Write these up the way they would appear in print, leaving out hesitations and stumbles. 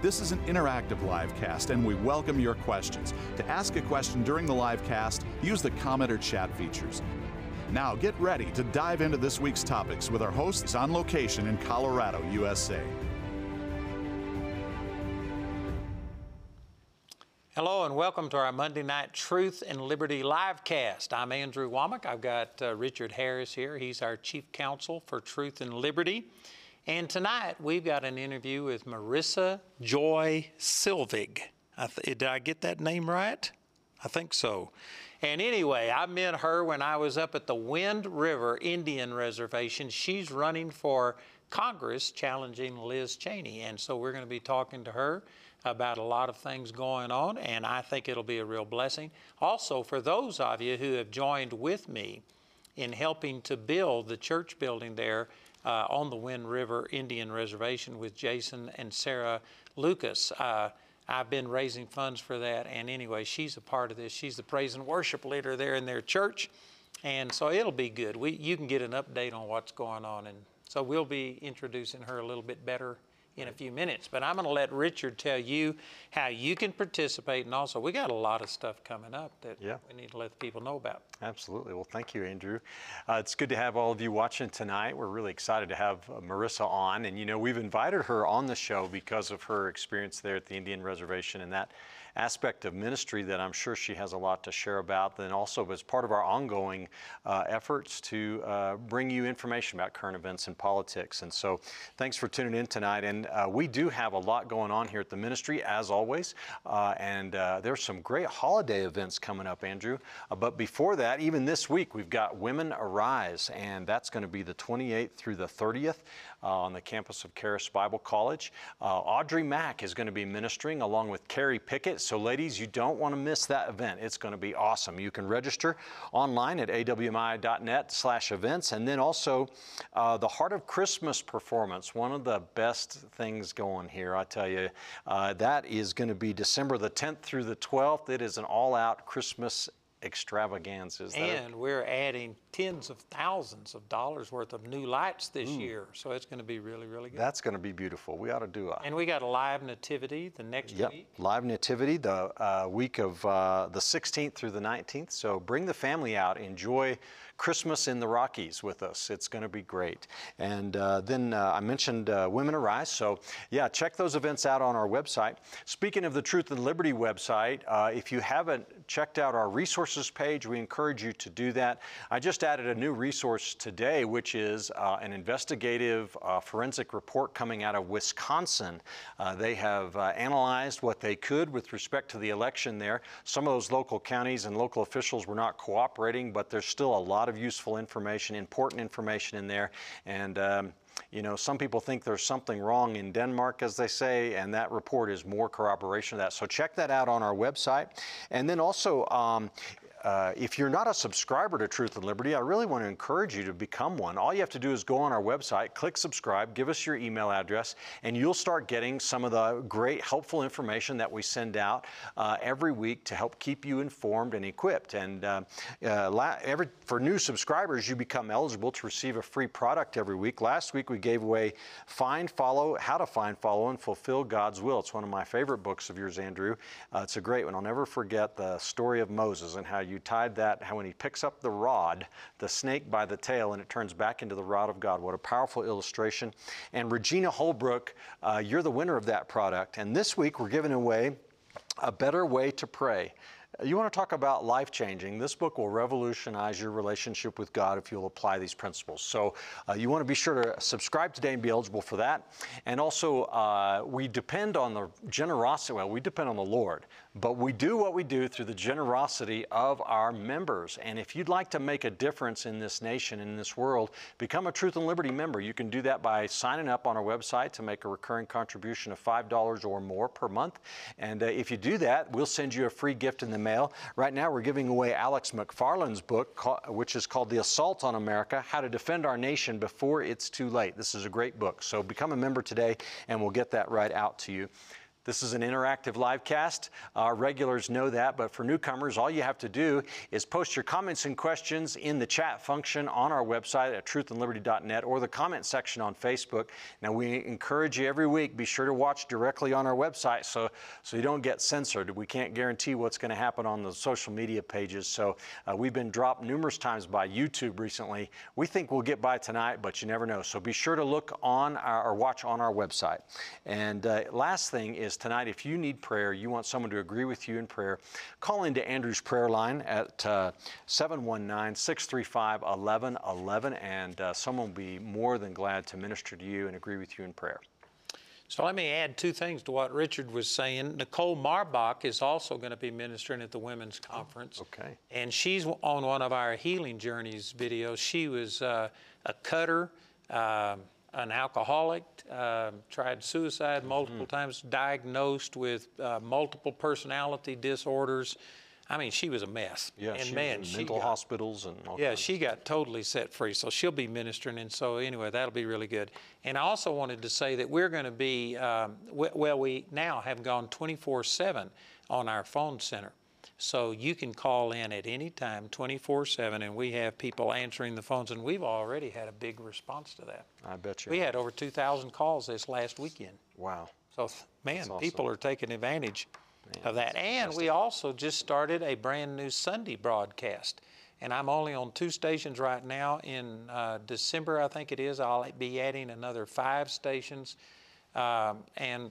This is an interactive live cast, and we welcome your questions. To ask a question during the live cast, use the comment or chat features. Now get ready to dive into this week's topics with our hosts on location in Colorado, USA. Hello and welcome to our Monday night Truth and Liberty live cast. I'm Andrew Womack. I've got Richard Harris here. He's our Chief Counsel for Truth and Liberty. And tonight, we've got an interview with Marissa Joy Selvig. Did I get that name right? I think so. And anyway, I met her when I was up at the Wind River Indian Reservation. She's running for Congress, challenging Liz Cheney. And so we're going to be talking to her about a lot of things going on, and I think it'll be a real blessing. Also, for those of you who have joined with me in helping to build the church building there, on the Wind River Indian Reservation with Jason and Sarah Lucas. I've been raising funds for that, and anyway, she's a part of this. She's the praise and worship leader there in their church, and so it'll be good. You can get an update on what's going on, and so we'll be introducing her a little bit better in a few minutes. But I'm going to let Richard tell you how you can participate, and also we got a lot of stuff coming up that we need to let the people know about. Absolutely. Well, thank you, Andrew. It's good to have all of you watching tonight. We're really excited to have Marissa on, and you know, we've invited her on the show because of her experience there at the Indian Reservation and that aspect of ministry that I'm sure she has a lot to share about. Then also as part of our ongoing efforts to bring you information about current events and politics. And so thanks for tuning in tonight. And we do have a lot going on here at the ministry, as always. There's some great holiday events coming up, Andrew. But before that, even this week, we've got Women Arise, and that's going to be the 28th through the 30th on the campus of Karis Bible College. Audrey Mack is going to be ministering along with Carrie Pickett. So ladies, you don't want to miss that event. It's going to be awesome. You can register online at awmi.net/events. And then also the Heart of Christmas performance, one of the best things going here, I tell you. That is going to be December the 10th through the 12th. It is an all-out Christmas extravaganzas. And we're adding tens of thousands of dollars worth of new lights this year. So it's going to be really, really good. That's going to be beautiful. We ought to do it. And we got a live nativity the next week. Live nativity the week of the 16th through the 19th. So bring the family out. Enjoy Christmas in the Rockies with us. It's going to be great. And then I mentioned Women Arise. So yeah, check those events out on our website. Speaking of the Truth and Liberty website, if you haven't checked out our resources page, we encourage you to do that. I just added a new resource today, which is an investigative forensic report coming out of Wisconsin. They have analyzed what they could with respect to the election there. Some of those local counties and local officials were not cooperating, but there's still a lot of useful information, important information in there. And you know, some people think there's something wrong in Denmark, as they say, and that report is more corroboration of that. So check that out on our website. And then also, if you're not a subscriber to Truth and Liberty, I really want to encourage you to become one. All you have to do is go on our website, click subscribe, give us your email address, and you'll start getting some of the great helpful information that we send out every week to help keep you informed and equipped. And for new subscribers, you become eligible to receive a free product every week. Last week, we gave away Find, Follow, How to Find, Follow, and Fulfill God's Will. It's one of my favorite books of yours, Andrew. It's a great one. I'll never forget the story of Moses and how you tied that, how when he picks up the rod, the snake by the tail, and it turns back into the rod of God. What a powerful illustration. And Regina Holbrook, you're the winner of that product. And this week, we're giving away A Better Way to Pray. You want to talk about life-changing. This book will revolutionize your relationship with God if you'll apply these principles. So you want to be sure to subscribe today and be eligible for that. And also, we depend on the generosity. Well, we depend on the Lord, but we do what we do through the generosity of our members. And if you'd like to make a difference in this nation, in this world, become a Truth and Liberty member. You can do that by signing up on our website to make a recurring contribution of $5 or more per month. And if you do that, we'll send you a free gift in the mail. Right now, we're giving away Alex McFarlane's book, which is called The Assault on America, How to Defend Our Nation Before It's Too Late. This is a great book. So become a member today, and we'll get that right out to you. This is an interactive live cast. Our regulars know that, but for newcomers, all you have to do is post your comments and questions in the chat function on our website at truthandliberty.net or the comment section on Facebook. Now, we encourage you every week, be sure to watch directly on our website so you don't get censored. We can't guarantee what's going to happen on the social media pages, so we've been dropped numerous times by YouTube recently. We think we'll get by tonight, but you never know. So be sure to look on or watch on our website. And last thing is, tonight, if you need prayer, you want someone to agree with you in prayer, call into Andrew's prayer line at 719-635-1111, and someone will be more than glad to minister to you and agree with you in prayer. So let me add two things to what Richard was saying. Nicole Marbach is also going to be ministering at the Women's Conference. Okay. And she's on one of our Healing Journeys videos. She was a cutter, an alcoholic, tried suicide multiple times, diagnosed with multiple personality disorders. I mean, she was a mess. Yeah, and she was in mental hospitals and all kinds. She got totally set free, so she'll be ministering. And so anyway, that'll be really good. And I also wanted to say that we're going to be, we now have gone 24/7 on our phone center. So you can call in at any time, 24/7, and we have people answering the phones, and we've already had a big response to that. I bet you. We had over 2,000 calls this last weekend. Wow. So, man, awesome. People are taking advantage of that. And we also just started a brand new Sunday broadcast, and I'm only on 2 stations right now. In December, I think it is, I'll be adding another 5 stations. But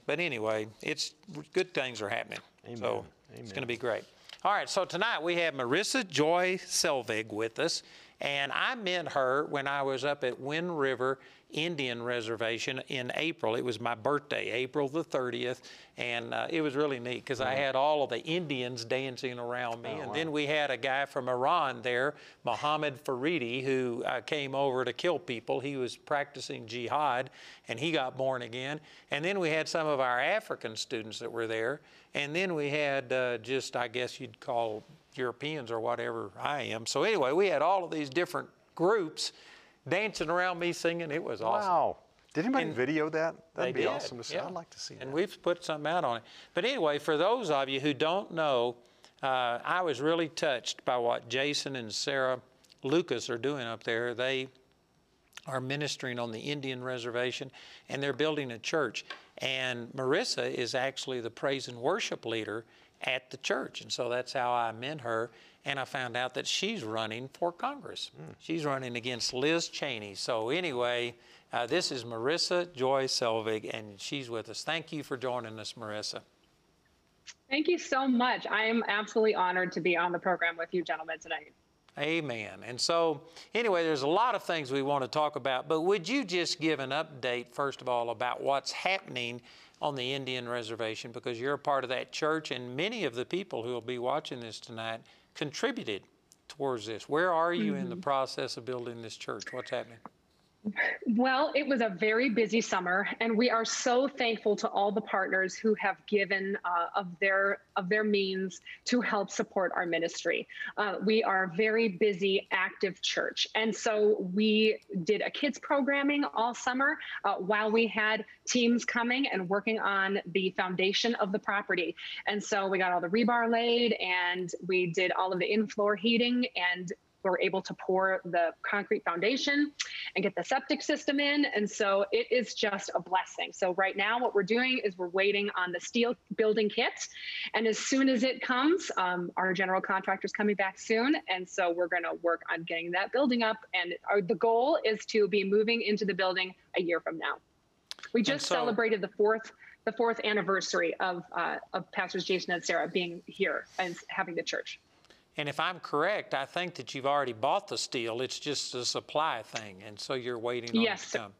anyway, it's good things are happening. Amen. So Amen. It's going to be great. All right, so tonight we have Marissa Joy Selvig with us, and I met her when I was up at Wind River Indian Reservation in April. It was my birthday, April the 30th, and it was really neat because I had all of the Indians dancing around me, and then we had a guy from Iran there, Mohammed Faridi, who came over to kill people. He was practicing jihad, and he got born again. And then we had some of our African students that were there, and then we had just, I guess you'd call Europeans or whatever I am. So anyway, we had all of these different groups dancing around me, singing. It was awesome. Wow. Did anybody video that? That'd be awesome to see. Yeah. I'd like to see that. And we've put something out on it. But anyway, for those of you who don't know, I was really touched by what Jason and Sarah Lucas are doing up there. They are ministering on the Indian reservation, and they're building a church. And Marissa is actually the praise and worship leader at the church. And so that's how I met her. And I found out that she's running for Congress. She's running against Liz Cheney. So anyway, this is Marissa Joy Selvig, and she's with us. Thank you for joining us, Marissa. Thank you so much. I am absolutely honored to be on the program with you gentlemen tonight. Amen. And so anyway, there's a lot of things we want to talk about, but would you just give an update, first of all, about what's happening on the Indian reservation, because you're a part of that church, and many of the people who will be watching this tonight contributed towards this. Where are you in the process of building this church? What's happening? Well, it was a very busy summer, and we are so thankful to all the partners who have given of their means to help support our ministry. We are a very busy, active church, and so we did a kids programming all summer while we had teams coming and working on the foundation of the property. And so we got all the rebar laid, and we did all of the in-floor heating, and we were able to pour the concrete foundation and get the septic system in. And so it is just a blessing. So right now what we're doing is we're waiting on the steel building kit. And as soon as it comes, our general contractor is coming back soon. And so we're going to work on getting that building up. And the goal is to be moving into the building a year from now. We just celebrated the 4th the fourth anniversary of Pastors Jason and Sarah being here and having the church. And if I'm correct, I think that you've already bought the steel. It's just a supply thing, and so you're waiting on it to come.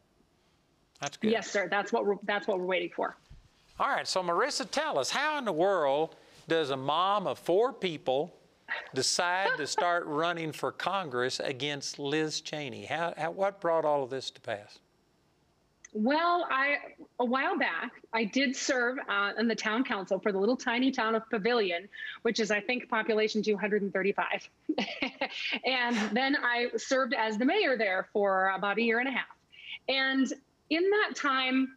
That's good. Yes, sir. That's what we're waiting for. All right. So, Marissa, tell us, how in the world does a mom of four people decide to start running for Congress against Liz Cheney? What brought all of this to pass? Well, a while back, I did serve on the town council for the little tiny town of Pavilion, which is, I think, population 235. And then I served as the mayor there for about a year and a half. And in that time,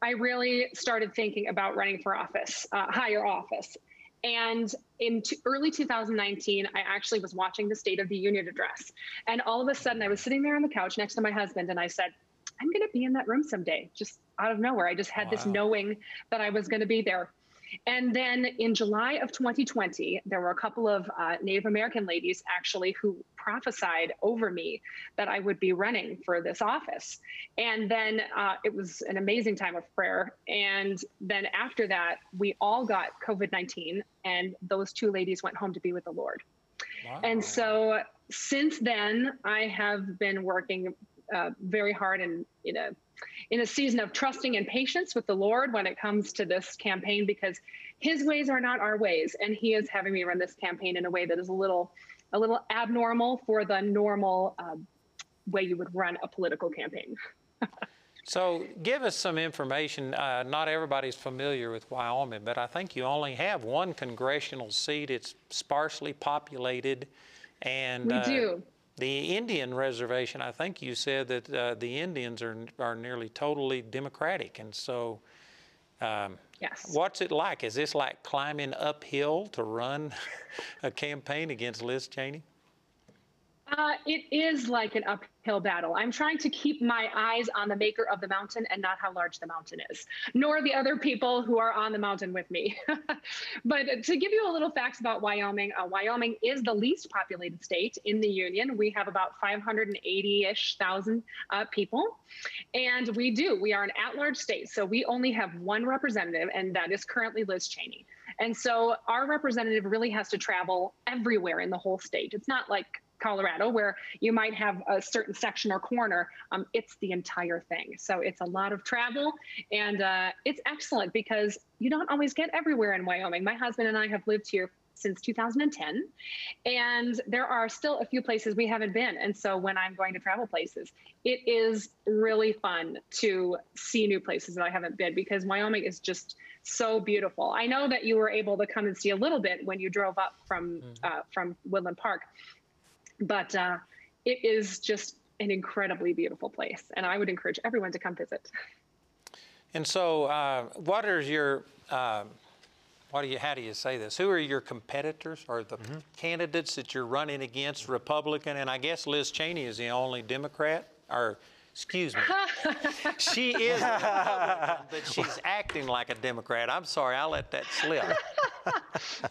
I really started thinking about running for office, higher office. And in early 2019, I actually was watching the State of the Union address. And all of a sudden, I was sitting there on the couch next to my husband, and I said, I'm going to be in that room someday, just out of nowhere. I just had this knowing that I was going to be there. And then in July of 2020, there were a couple of Native American ladies actually who prophesied over me that I would be running for this office. And then it was an amazing time of prayer. And then after that, we all got COVID-19, and those two ladies went home to be with the Lord. Wow. And so since then, I have been working very hard and in a season of trusting and patience with the Lord when it comes to this campaign, because his ways are not our ways, and he is having me run this campaign in a way that is a little abnormal for the normal way you would run a political campaign. So give us some information. Not everybody's familiar with Wyoming, but I think you only have one congressional seat. It's sparsely populated, and we do. The Indian reservation, I think you said that the Indians are nearly totally Democratic. And so yes. What's it like? Is this like climbing uphill to run a campaign against Liz Cheney? It is like an uphill battle. I'm trying to keep my eyes on the maker of the mountain and not how large the mountain is, nor the other people who are on the mountain with me. But to give you a little facts about Wyoming, Wyoming is the least populated state in the union. We have about 580,000-ish people. And we are an at-large state. So we only have one representative, and that is currently Liz Cheney. And so our representative really has to travel everywhere in the whole state. It's not like Colorado, where you might have a certain section or corner. It's the entire thing. So it's a lot of travel, and it's excellent because you don't always get everywhere in Wyoming. My husband and I have lived here since 2010, and there are still a few places we haven't been. And so when I'm going to travel places, it is really fun to see new places that I haven't been, because Wyoming is just so beautiful. I know that you were able to come and see a little bit when you drove up from Woodland Park. But it is just an incredibly beautiful place, and I would encourage everyone to come visit. And so, how do you say this? Who are your competitors or the candidates that you're running against? Republican, and I guess Liz Cheney is the only Democrat, or excuse me, she is a Republican, but she's acting like a Democrat. I'm sorry, I let that slip.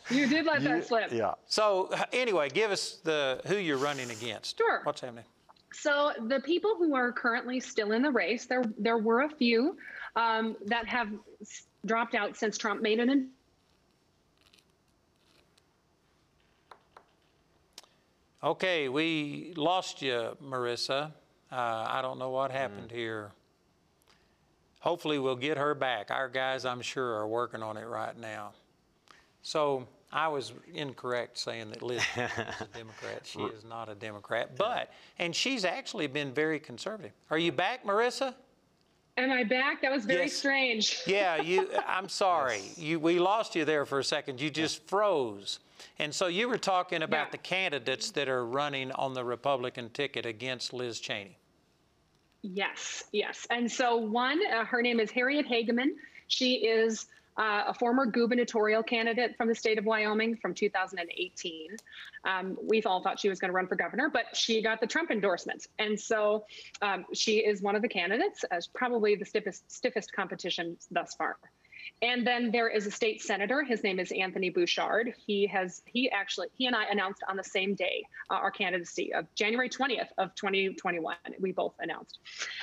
You did let that slip. Yeah. So anyway, give us who you're running against. Sure. What's happening? So the people who are currently still in the race, there were a few that have dropped out since Trump made an. Okay, we lost you, Marissa. I don't know what happened here. Hopefully we'll get her back. Our guys, I'm sure, are working on it right now. So I was incorrect saying that Liz is a Democrat. She is not a Democrat, and she's actually been very conservative. Are you back, Marissa? Am I back? That was very strange. Yeah, I'm sorry. Yes. We lost you there for a second. You just froze. And so you were talking about the candidates that are running on the Republican ticket against Liz Cheney. Yes. And so one, her name is Harriet Hageman. She is a former gubernatorial candidate from the state of Wyoming from 2018. We've all thought she was going to run for governor, but she got the Trump endorsement. And so she is one of the candidates, as probably the stiffest competition thus far. And then there is a state senator. His name is Anthony Bouchard. He and I announced on the same day our candidacy of January 20th of 2021. We both announced.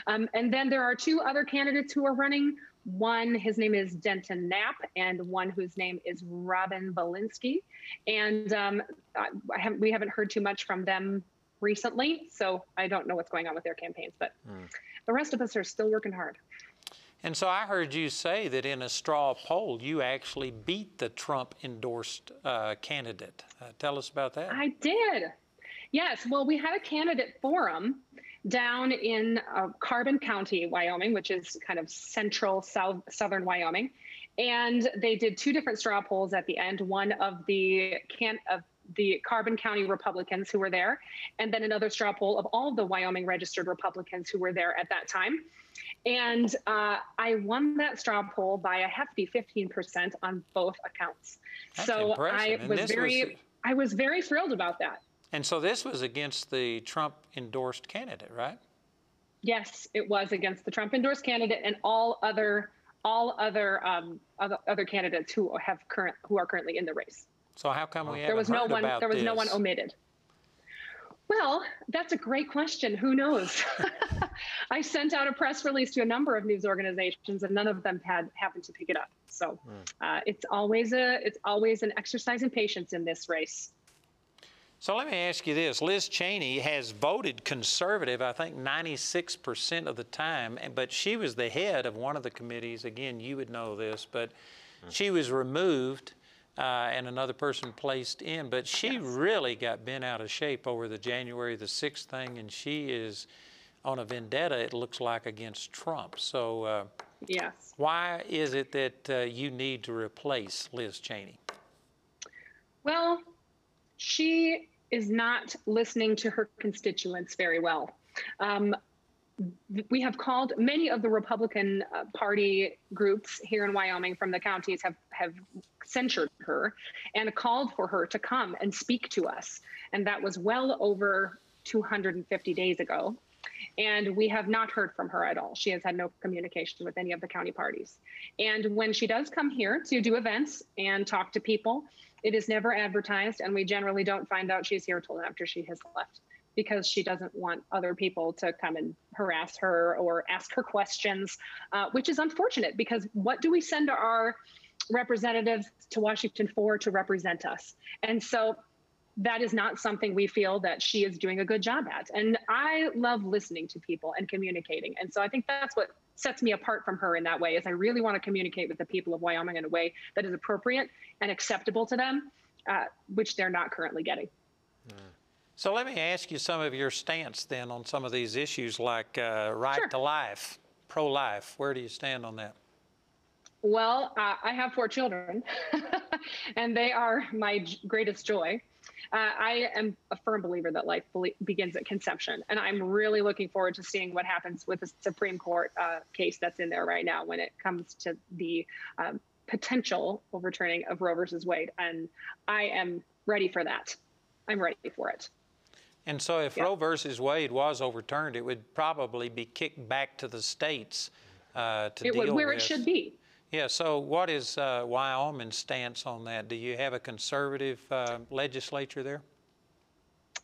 And then there are two other candidates who are running One, his name is Denton Knapp, and one whose name is Robin Balinski. And we haven't heard too much from them recently, so I don't know what's going on with their campaigns, but the rest of us are still working hard. And so I heard you say that in a straw poll, you actually beat the Trump-endorsed candidate. Tell us about that. I did. Yes. Well, we had a candidate forum down in Carbon County, Wyoming, which is kind of central southern Wyoming. And they did two different straw polls at the end, one of the Carbon County Republicans who were there, and then another straw poll of all the Wyoming registered Republicans who were there at that time. And I won that straw poll by a hefty 15% on both accounts. That's so impressive. I was very thrilled about that. And so this was against the Trump-endorsed candidate, right? Yes, it was against the Trump-endorsed candidate and all other candidates who are currently in the race. So how come we haven't heard about this? There was no one omitted. Well, that's a great question. Who knows? I sent out a press release to a number of news organizations, and none of them happened to pick it up. So it's always an exercise in patience in this race. So let me ask you this. Liz Cheney has voted conservative, I think, 96% of the time, but she was the head of one of the committees. Again, you would know this, but she was removed. And another person placed in, but she really got bent out of shape over the January the 6th thing, and she is on a vendetta, it looks like, against Trump. So yes. Why is it that you need to replace Liz Cheney? Well, she is not listening to her constituents very well. We have called many of the Republican Party groups here in Wyoming from the counties have censured her and called for her to come and speak to us. And that was well over 250 days ago. And we have not heard from her at all. She has had no communication with any of the county parties. And when she does come here to do events and talk to people, it is never advertised. And we generally don't find out she's here till after she has left, because she doesn't want other people to come and harass her or ask her questions, which is unfortunate, because what do we send our representatives to Washington for? To represent us. And so that is not something we feel that she is doing a good job at. And I love listening to people and communicating. And so I think that's what sets me apart from her in that way, is I really want to communicate with the people of Wyoming in a way that is appropriate and acceptable to them, which they're not currently getting. So let me ask you some of your stance then on some of these issues, like right to life, pro-life. Where do you stand on that? Well, I have four children, and they are my greatest joy. I am a firm believer that life begins at conception, and I'm really looking forward to seeing what happens with the Supreme Court case that's in there right now when it comes to the potential overturning of Roe versus Wade, and I am ready for that. I'm ready for it. And so if Roe versus Wade was overturned, it would probably be kicked back to the states to deal with. Where it should be. Yeah, so what is Wyoming's stance on that? Do you have a conservative legislature there?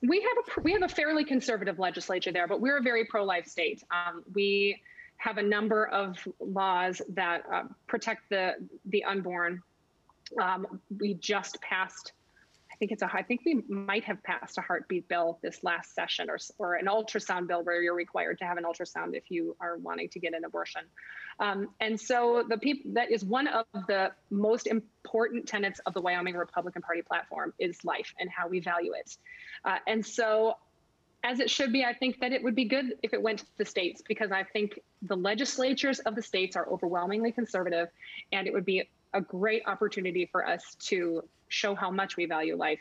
We have a fairly conservative legislature there, but we're a very pro-life state. We have a number of laws that protect the unborn. We just passed, I think we might have passed a heartbeat bill this last session, or an ultrasound bill where you're required to have an ultrasound if you are wanting to get an abortion. And so that is one of the most important tenets of the Wyoming Republican Party platform, is life and how we value it. And so, as it should be, I think that it would be good if it went to the states, because I think the legislatures of the states are overwhelmingly conservative, and it would be a great opportunity for us to show how much we value life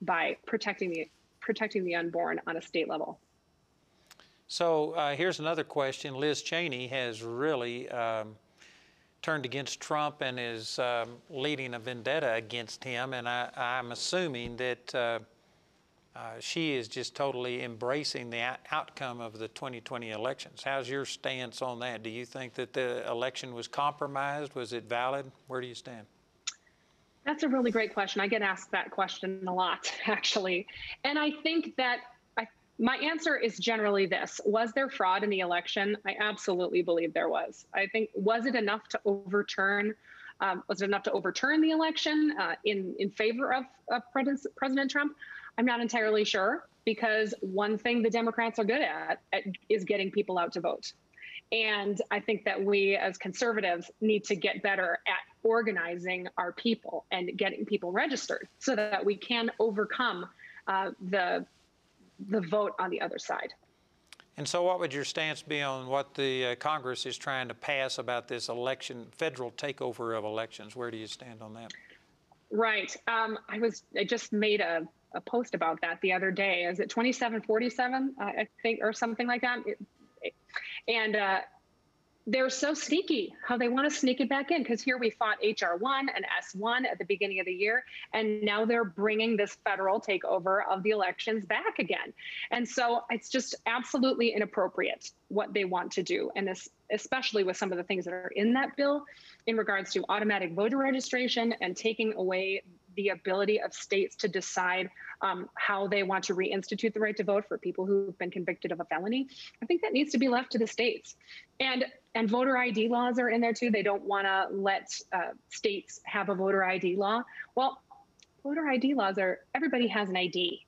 by protecting the unborn on a state level. So here's another question. Liz Cheney has really turned against Trump and is leading a vendetta against him, and I'm assuming that she is just totally embracing the outcome of the 2020 elections. How's your stance on that? Do you think that the election was compromised? Was it valid? Where do you stand? That's a really great question. I get asked that question a lot, actually. And I think that My answer is generally this. Was there fraud in the election? I absolutely believe there was. I think, was it enough to overturn the election in favor of President Trump? I'm not entirely sure, because one thing the Democrats are good at is getting people out to vote. And I think that we as conservatives need to get better at organizing our people and getting people registered so that we can overcome the vote on the other side. And so what would your stance be on what the Congress is trying to pass about this election, federal takeover of elections? Where do you stand on that? Right. I just made a post about that the other day. Is it 2747, I think, or something like that? And they're so sneaky how they want to sneak it back in, because here we fought HR 1 and S1 at the beginning of the year, and now they're bringing this federal takeover of the elections back again. And so it's just absolutely inappropriate what they want to do, and this, especially with some of the things that are in that bill in regards to automatic voter registration and taking away the ability of states to decide how they want to reinstitute the right to vote for people who've been convicted of a felony. I think that needs to be left to the states. And voter ID laws are in there too. They don't want to let states have a voter ID law. Well, voter ID laws are, everybody has an ID.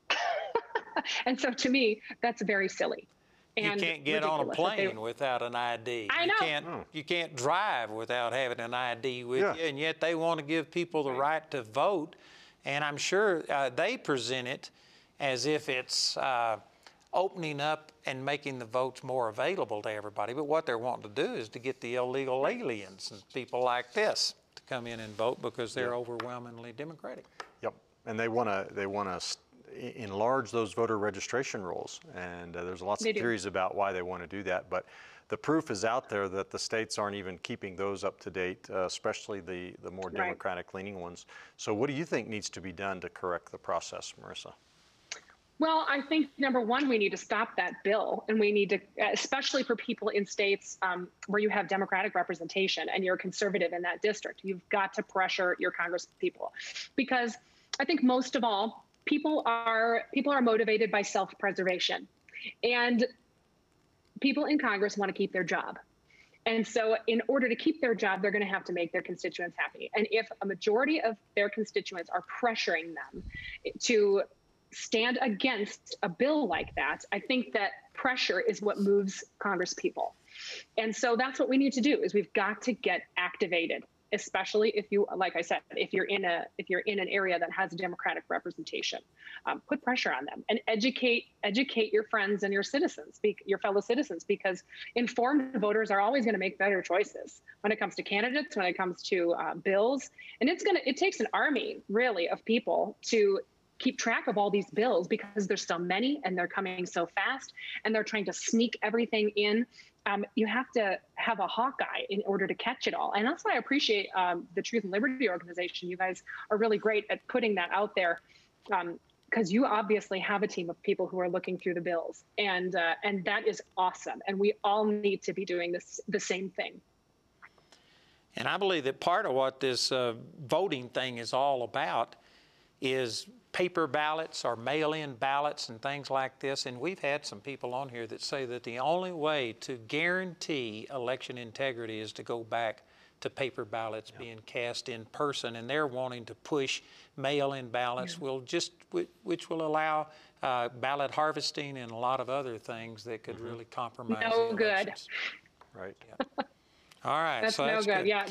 And so to me, that's very silly. And you can't get on a plane without an ID. I know. You can't drive without having an ID with you, and yet they want to give people the right to vote. And I'm sure they present it as if it's opening up and making the votes more available to everybody. But what they're wanting to do is to get the illegal aliens and people like this to come in and vote, because they're overwhelmingly Democratic. Yep, and they want to enlarge those voter registration rules, and there's lots of theories about why they want to do that, but the proof is out there that the states aren't even keeping those up to date, especially the more Democratic leaning ones. So what do you think needs to be done to correct the process, Marissa? Well, I think, number one, we need to stop that bill, and we need to, especially for people in states where you have Democratic representation and you're conservative in that district, you've got to pressure your Congress people, because I think most of all, people are motivated by self-preservation, and people in Congress want to keep their job. And so in order to keep their job, they're going to have to make their constituents happy. And if a majority of their constituents are pressuring them to stand against a bill like that, I think that pressure is what moves Congress people. And so that's what we need to do, is we've got to get activated. Especially if you, like I said, if you're in an area that has a Democratic representation, put pressure on them and educate your friends and your citizens, your fellow citizens, because informed voters are always going to make better choices when it comes to candidates, when it comes to bills, and it takes an army really of people to keep track of all these bills, because there's so many and they're coming so fast and they're trying to sneak everything in. You have to have a hawkeye in order to catch it all. And that's why I appreciate the Truth and Liberty Organization. You guys are really great at putting that out there, because you obviously have a team of people who are looking through the bills. And that is awesome. And we all need to be doing the same thing. And I believe that part of what this voting thing is all about is paper ballots or mail-in ballots and things like this. And we've had some people on here that say that the only way to guarantee election integrity is to go back to paper ballots being cast in person. And they're wanting to push mail-in ballots, which will allow ballot harvesting and a lot of other things that could really compromise elections. No good. Right. Yeah. All right. That's so no that's good. Good. Yeah.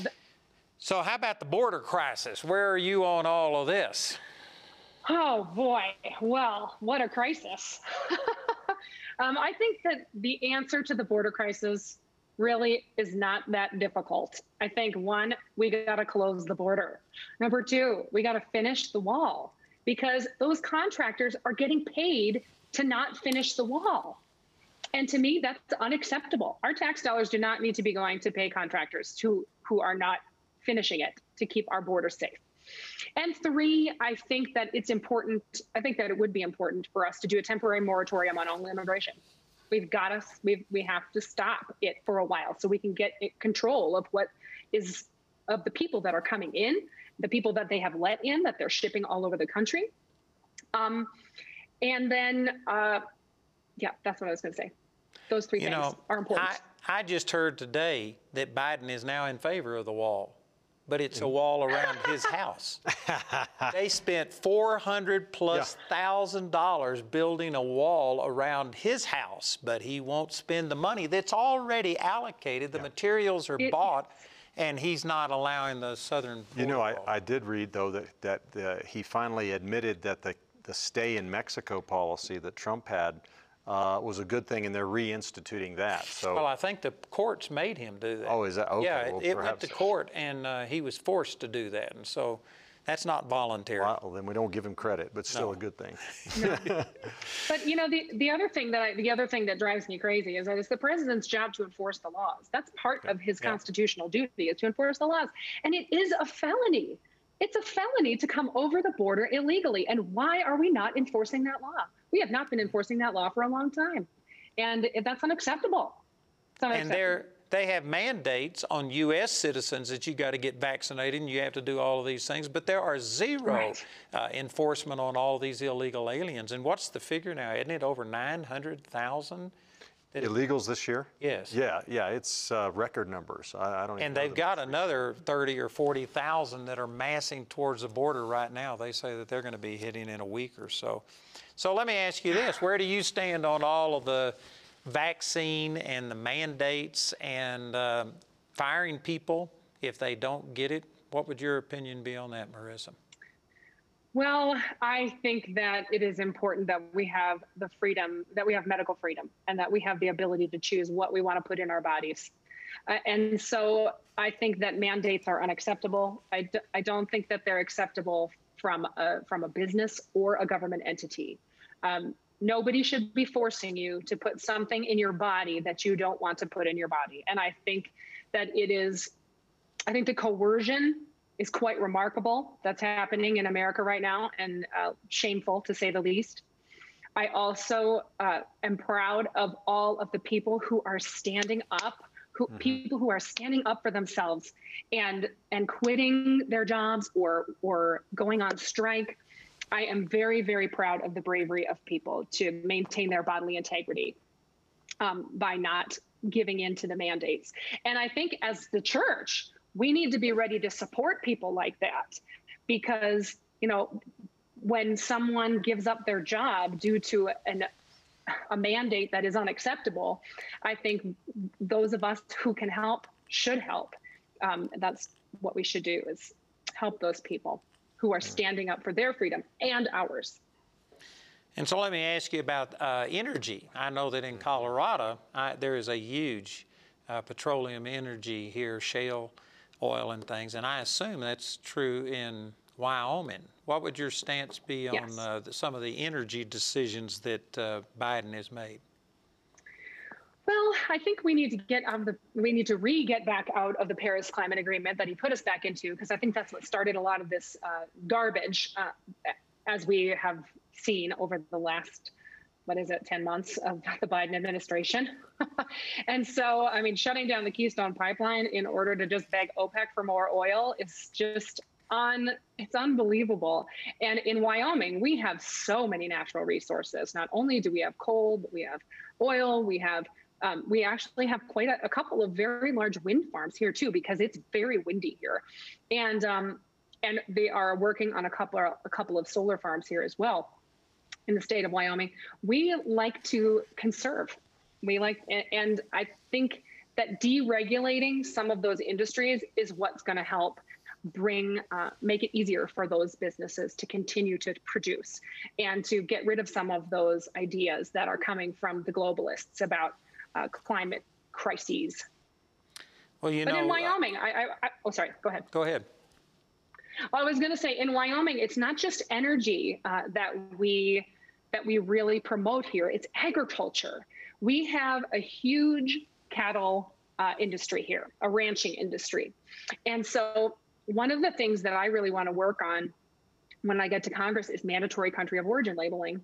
So how about the border crisis? Where are you on all of this? Oh, boy. Well, what a crisis. I think that the answer to the border crisis really is not that difficult. I think, one, we got to close the border. Number two, we got to finish the wall, because those contractors are getting paid to not finish the wall. And to me, that's unacceptable. Our tax dollars do not need to be going to pay contractors who are not finishing it to keep our border safe. And three, I think that it's important, I think that it would be important for us to do a temporary moratorium on all immigration. We have to stop it for a while so we can get control of what is, of the people that are coming in, the people that they have let in, that they're shipping all over the country. And then Yeah, that's what I was going to say. Those three things are important. I just heard today that Biden is now in favor of the wall, but it's a wall around his house. They spent $400,000+ building a wall around his house, but he won't spend the money that's already allocated. The materials are bought, and he's not allowing the southern border. You know, I did read, though, that he finally admitted that the stay in Mexico policy that Trump had was a good thing, and they're reinstituting that. So, well, I think the courts made him do that. Oh, is that okay? Yeah, well, it went to court, and he was forced to do that, and so that's not voluntary. Well, then we don't give him credit, but still a good thing. No. But you know, the other thing that drives me crazy is that it's the president's job to enforce the laws. That's part of his constitutional duty, is to enforce the laws, and it is a felony. It's a felony to come over the border illegally. And why are we not enforcing that law? We have not been enforcing that law for a long time. And that's unacceptable. It's unacceptable. And they have mandates on U.S. citizens that you got to get vaccinated and you have to do all of these things. But there are zero enforcement on all these illegal aliens. And what's the figure now? Isn't it over 900,000? Illegals this year? Yes. Yeah, it's record numbers. I don't even know. And they've got another 30 or 40,000 that are massing towards the border right now. They say that they're going to be hitting in a week or so. So let me ask you this. Where do you stand on all of the vaccine and the mandates and firing people if they don't get it? What would your opinion be on that, Marissa? Well, I think that it is important that we have the freedom, that we have medical freedom, and that we have the ability to choose what we want to put in our bodies. And so I think that mandates are unacceptable. I don't think that they're acceptable from a business or a government entity. Nobody should be forcing you to put something in your body that you don't want to put in your body. And I think that I think the coercion is quite remarkable that's happening in America right now, and shameful to say the least. I also am proud of all of the people who are standing up, for themselves and quitting their jobs or going on strike. I am very, very proud of the bravery of people to maintain their bodily integrity by not giving in to the mandates. And I think as the church, we need to be ready to support people like that, because, you know, when someone gives up their job due to a mandate that is unacceptable, I think those of us who can help should help. That's what we should do, is help those people who are standing up for their freedom and ours. And so let me ask you about energy. I know that in Colorado, there is a huge petroleum energy here, shale oil and things, and I assume that's true in Wyoming. What would your stance be on some of the energy decisions that Biden has made? Well, I think we need to re-get back out of the Paris Climate Agreement that he put us back into, because I think that's what started a lot of this garbage, as we have seen over the last 10 months of the Biden administration. And so, I mean, shutting down the Keystone Pipeline in order to just beg OPEC for more oil is just it's unbelievable. And in Wyoming, we have so many natural resources. Not only do we have coal, but we have oil, we actually have quite a couple of very large wind farms here too, because it's very windy here. And they are working on a couple of solar farms here as well. In the state of Wyoming, we like to conserve. And I think that deregulating some of those industries is what's going to help make it easier for those businesses to continue to produce, and to get rid of some of those ideas that are coming from the globalists about climate crises. Well, but in Wyoming, oh, sorry. Go ahead. Go ahead. I was going to say, in Wyoming, it's not just energy that we really promote here. It's agriculture. We have a huge cattle industry here, a ranching industry. And so one of the things that I really want to work on when I get to Congress is mandatory country of origin labeling,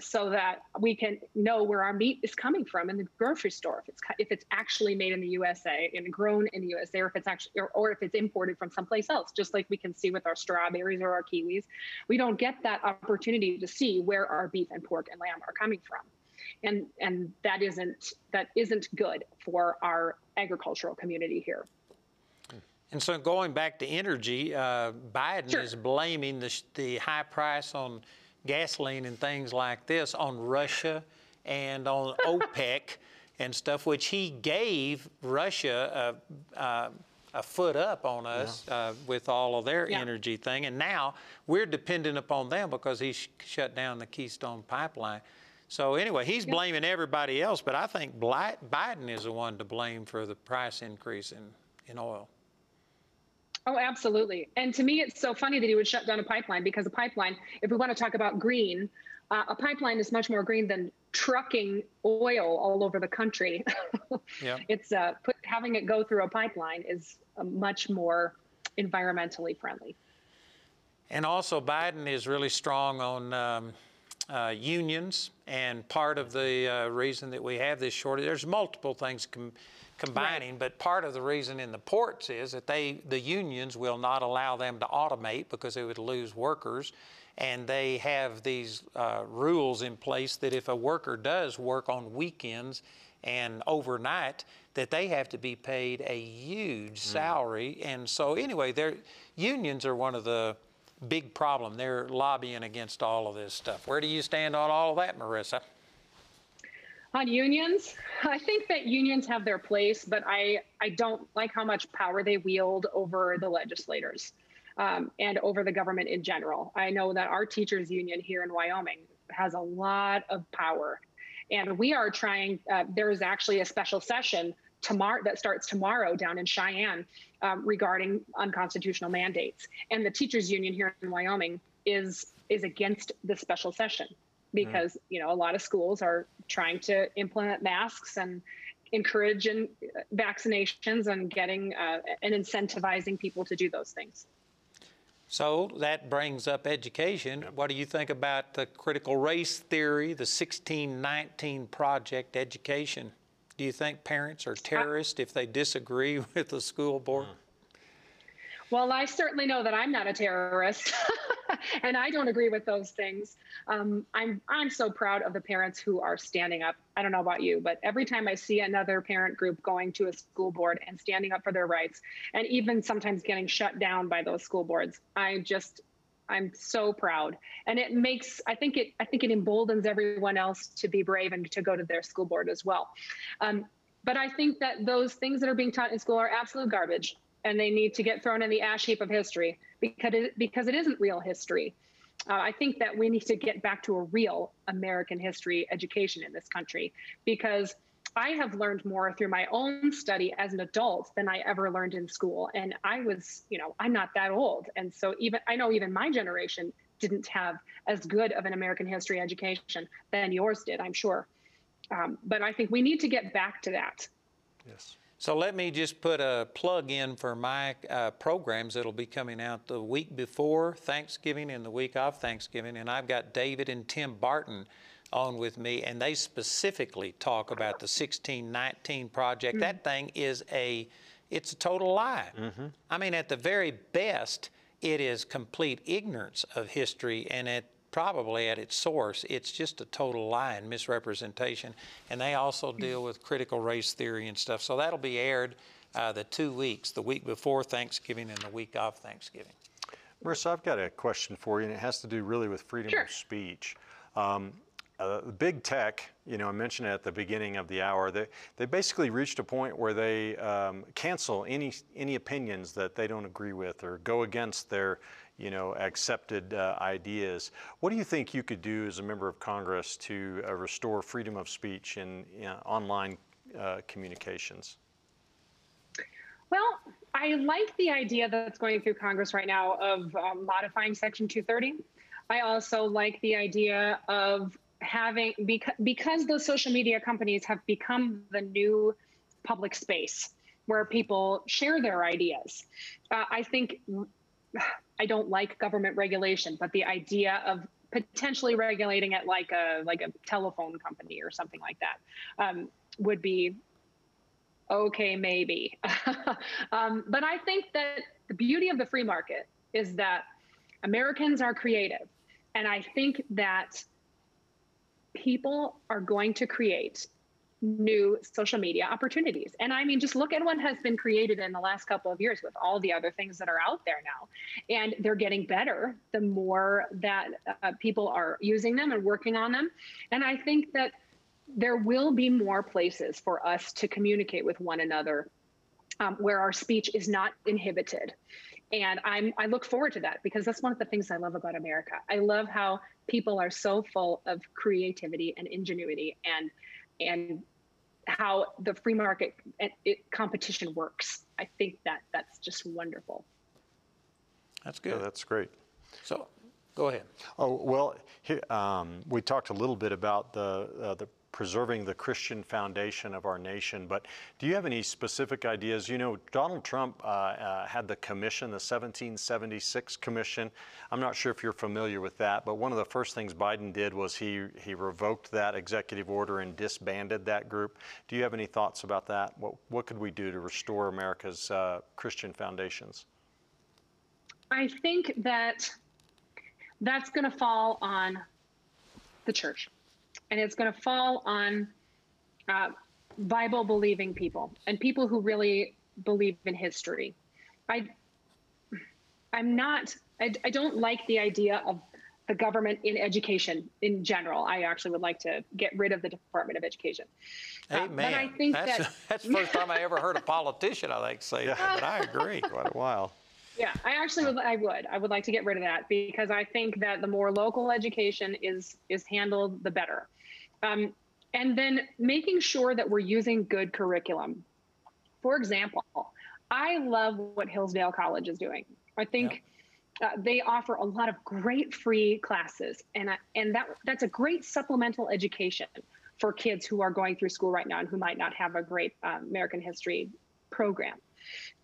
so that we can know where our meat is coming from in the grocery store, if it's actually made in the USA and grown in the USA, or if it's actually or if it's imported from someplace else. Just like we can see with our strawberries or our kiwis, we don't get that opportunity to see where our beef and pork and lamb are coming from. and that isn't good for our agricultural community here. And so going back to energy, Biden is blaming the high price on gasoline and things like this on Russia and on OPEC and stuff, which he gave Russia a foot up on us with all of their energy thing. And now we're dependent upon them because he shut down the Keystone Pipeline. So anyway, he's blaming everybody else, but I think Biden is the one to blame for the price increase in oil. Oh, absolutely. And to me, it's so funny that he would shut down a pipeline, because a pipeline, if we want to talk about green, a pipeline is much more green than trucking oil all over the country. It's having it go through a pipeline is much more environmentally friendly. And also, Biden is really strong on unions, and part of the reason that we have this shortage, there's multiple things combining, but part of the reason in the ports is that the unions will not allow them to automate because they would lose workers, and they have these rules in place that if a worker does work on weekends and overnight, that they have to be paid a huge salary. And so anyway, unions are one of the big problem. They're lobbying against all of this stuff. Where do you stand on all of that, Marissa? On unions, I think that unions have their place, but I don't like how much power they wield over the legislators and over the government in general. I know that our teachers union here in Wyoming has a lot of power, and we are trying, there is actually a special session tomorrow that starts tomorrow down in Cheyenne regarding unconstitutional mandates. And the teachers union here in Wyoming is against the special session, because you know, a lot of schools are trying to implement masks and encourage vaccinations and getting and incentivizing people to do those things. So that brings up education. What do you think about the critical race theory, the 1619 Project Education? Do you think parents are terrorists if they disagree with the school board? Well, I certainly know that I'm not a terrorist, and I don't agree with those things. I'm so proud of the parents who are standing up. I don't know about you, but every time I see another parent group going to a school board and standing up for their rights, and even sometimes getting shut down by those school boards, I'm so proud. And it makes, I think it emboldens everyone else to be brave and to go to their school board as well. But I think that those things that are being taught in school are absolute garbage, and they need to get thrown in the ash heap of history, because it isn't real history. I think that we need to get back to a real American history education in this country, because I have learned more through my own study as an adult than I ever learned in school. And I was, you know, I'm not that old. And so even my generation didn't have as good of an American history education than yours did, I'm sure. But I think we need to get back to that. Yes. So let me just put a plug in for my programs that'll be coming out the week before Thanksgiving and the week of Thanksgiving. And I've got David and Tim Barton on with me, and they specifically talk about the 1619 Project. That thing is it's a total lie. I mean, at the very best, it is complete ignorance of history, and probably at its source, it's just a total lie and misrepresentation. And they also deal with critical race theory and stuff. So that'll be aired the 2 weeks, the week before Thanksgiving and the week of Thanksgiving. Marissa, I've got a question for you, and it has to do really with freedom of speech. Big tech, you know, I mentioned it at the beginning of the hour, they basically reached a point where they cancel any opinions that they don't agree with or go against their accepted ideas. What do you think you could do as a member of Congress to restore freedom of speech in online communications? Well, I like the idea that's going through Congress right now of modifying Section 230. I also like the idea of having, because those social media companies have become the new public space where people share their ideas. I don't like government regulation, but the idea of potentially regulating it like a telephone company or something like that would be okay, maybe. But I think that the beauty of the free market is that Americans are creative. And I think that people are going to create new social media opportunities. And I mean, just look at what has been created in the last couple of years with all the other things that are out there now. And they're getting better the more that people are using them and working on them. And I think that there will be more places for us to communicate with one another where our speech is not inhibited. And I look forward to that, because that's one of the things I love about America. I love how people are so full of creativity and ingenuity, and how the free market competition works. I think that that's just wonderful. That's good. Yeah, that's great. So, go ahead. Oh, well, we talked a little bit about the preserving the Christian foundation of our nation, but do you have any specific ideas? You know, Donald Trump had the commission, the 1776 commission. I'm not sure if you're familiar with that, but one of the first things Biden did was he revoked that executive order and disbanded that group. Do you have any thoughts about that? What could we do to restore America's Christian foundations? I think that that's going to fall on the church. And it's going to fall on Bible-believing people and people who really believe in history. I don't like the idea of the government in education in general. I actually would like to get rid of the Department of Education. Amen. But I think that's the first time I ever heard a politician, I think, say that, but I agree. Quite a while. Yeah, I would like to get rid of that, because I think that the more local education is handled, the better. And then making sure that we're using good curriculum. For example, I love what Hillsdale College is doing. I think they offer a lot of great free classes, and that's a great supplemental education for kids who are going through school right now and who might not have a great American history program.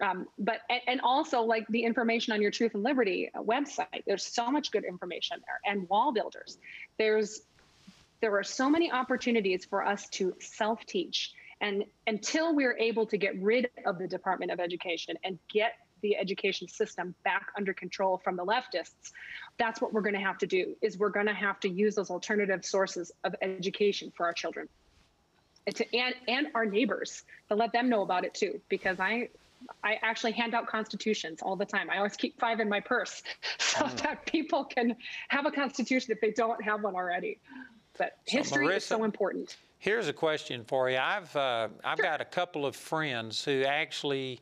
And also, like, the information on your Truth and Liberty website, there's so much good information there, and wall builders. There are so many opportunities for us to self-teach, and until we're able to get rid of the Department of Education and get the education system back under control from the leftists, that's what we're going to have to do, is we're going to have to use those alternative sources of education for our children and our neighbors, to let them know about it too, because I actually hand out constitutions all the time. I always keep 5 in my purse so that people can have a constitution if they don't have one already. But history, Marissa, is so important. Here's a question for you. I've got a couple of friends who actually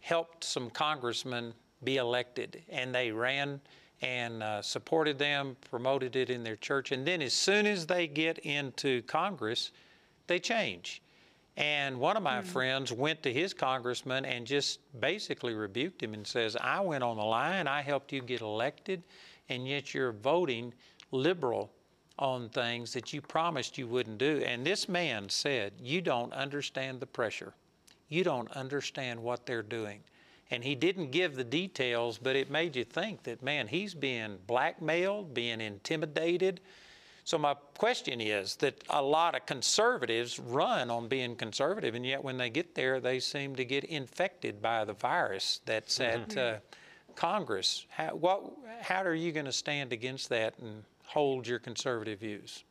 helped some congressmen be elected, and they ran and supported them, promoted it in their church, and then as soon as they get into Congress, they change. And one of my friends went to his congressman and just basically rebuked him and says, I went on the line, I helped you get elected, and yet you're voting liberal on things that you promised you wouldn't do. And this man said, you don't understand the pressure. You don't understand what they're doing. And he didn't give the details, but it made you think that, man, he's being blackmailed, being intimidated. So my question is that a lot of conservatives run on being conservative, and yet when they get there, they seem to get infected by the virus that's at Congress. How are you going to stand against that and hold your conservative views?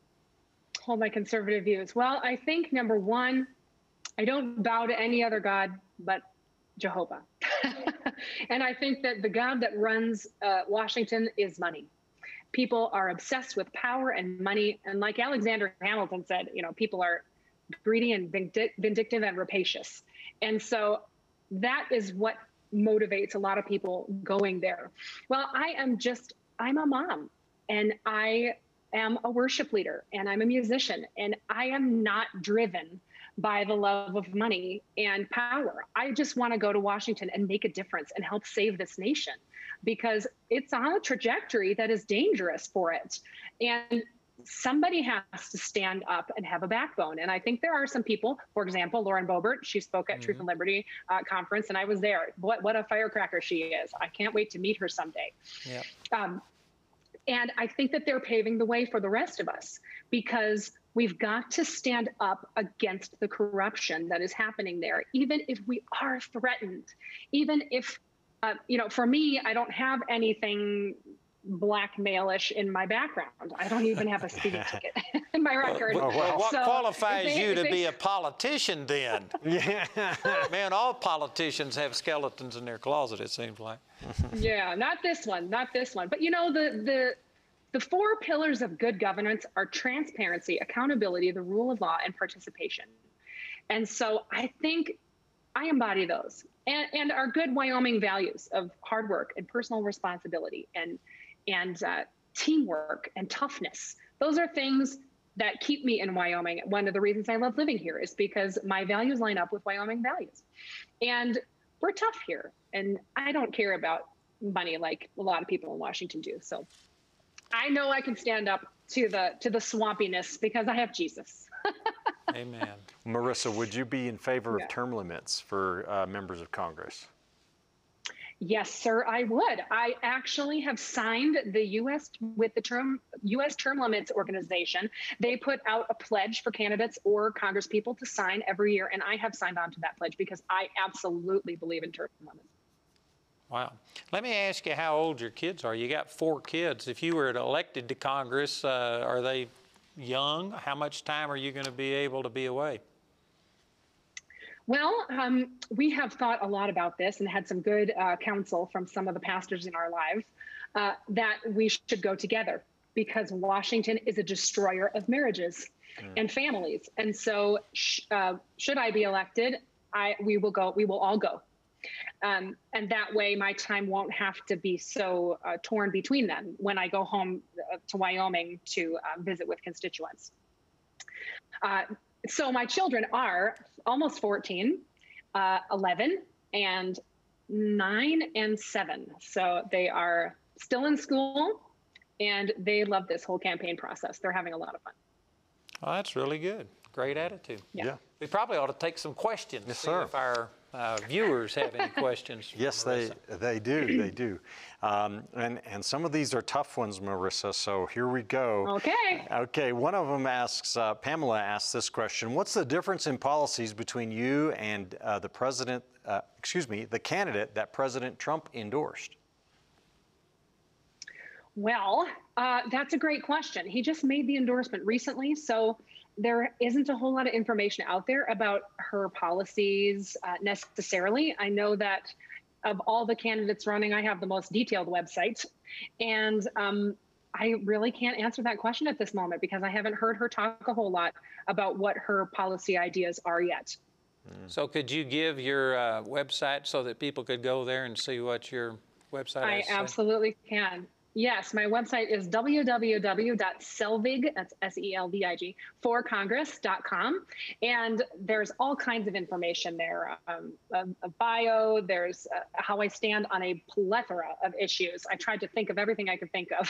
Hold my conservative views. Well, I think, number one, I don't bow to any other God but Jehovah. And I think that the God that runs Washington is money. People are obsessed with power and money. And like Alexander Hamilton said, you know, people are greedy and vindictive and rapacious. And so that is what motivates a lot of people going there. Well, I'm a mom, and I am a worship leader, and I'm a musician, and I am not driven by the love of money and power. I just want to go to Washington and make a difference and help save this nation, because it's on a trajectory that is dangerous for it. And somebody has to stand up and have a backbone. And I think there are some people, for example, Lauren Boebert, she spoke at Truth and Liberty conference, and I was there. What a firecracker she is. I can't wait to meet her someday. Yeah. And I think that they're paving the way for the rest of us, because we've got to stand up against the corruption that is happening there, even if we are threatened, even if you know, for me, I don't have anything blackmailish in my background. I don't even have a speeding ticket in my record. Well, what qualifies you to be a politician then? Man, all politicians have skeletons in their closet, it seems like. Yeah, not this one, not this one. But you know, the four pillars of good governance are transparency, accountability, the rule of law, and participation. And so I think I embody those, and our good Wyoming values of hard work and personal responsibility and teamwork and toughness. Those are things that keep me in Wyoming. One of the reasons I love living here is because my values line up with Wyoming values. And we're tough here, and I don't care about money like a lot of people in Washington do. So I know I can stand up to the swampiness because I have Jesus. Amen. Marissa, would you be in favor of term limits for members of Congress? Yes, sir, I would. I actually have signed the U.S. Term Limits Organization. They put out a pledge for candidates or congresspeople to sign every year, and I have signed on to that pledge because I absolutely believe in term limits. Wow. Let me ask you how old your kids are. You got four kids. If you were elected to Congress, are they young? How much time are you going to be able to be away? Well, we have thought a lot about this and had some good counsel from some of the pastors in our lives that we should go together because Washington is a destroyer of marriages and families. And so should I be elected, we will go, we will all go. And that way my time won't have to be so torn between them when I go home to Wyoming to visit with constituents. So my children are almost 14, 11, and 9 and 7. So they are still in school, and they love this whole campaign process. They're having a lot of fun. Oh, that's really good. Great attitude. Yeah. We probably ought to take some questions. Yes, sir. If our viewers have any questions. Yes, they do. They do. And some of these are tough ones, Marissa. So here we go. Okay. Okay. One of them asks, Pamela asks this question. What's the difference in policies between you and the candidate that President Trump endorsed? Well, that's a great question. He just made the endorsement recently. So there isn't a whole lot of information out there about her policies necessarily. I know that of all the candidates running, I have the most detailed website. And I really can't answer that question at this moment because I haven't heard her talk a whole lot about what her policy ideas are yet. So could you give your website so that people could go there and see what your website is? I absolutely can. Yes, my website is www.selvig, that's S-E-L-V-I-G, forcongress.com. And there's all kinds of information there, a bio, there's how I stand on a plethora of issues. I tried to think of everything I could think of.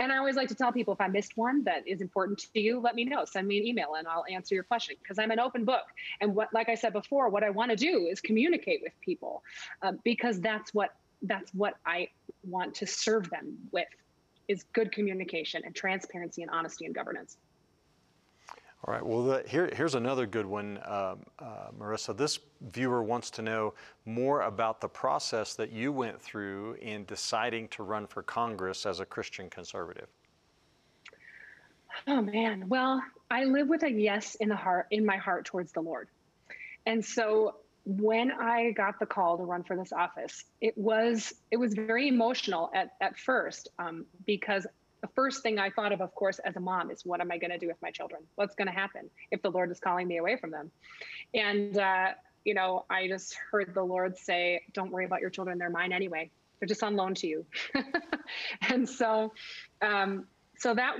And I always like to tell people if I missed one that is important to you, let me know. Send me an email and I'll answer your question because I'm an open book. And what, like I said before, what I want to do is communicate with people because that's what I want to serve them with, is good communication and transparency and honesty in governance. All right, well, here's another good one, Marissa. This viewer wants to know more about the process that you went through in deciding to run for Congress as a Christian conservative. Oh man, well, I live with a yes in my heart towards the Lord. And so, when I got the call to run for this office, it was very emotional at first because the first thing I thought of course, as a mom is what am I going to do with my children? What's going to happen if the Lord is calling me away from them? And, you know, I just heard the Lord say, don't worry about your children. They're mine anyway. They're just on loan to you. And so, that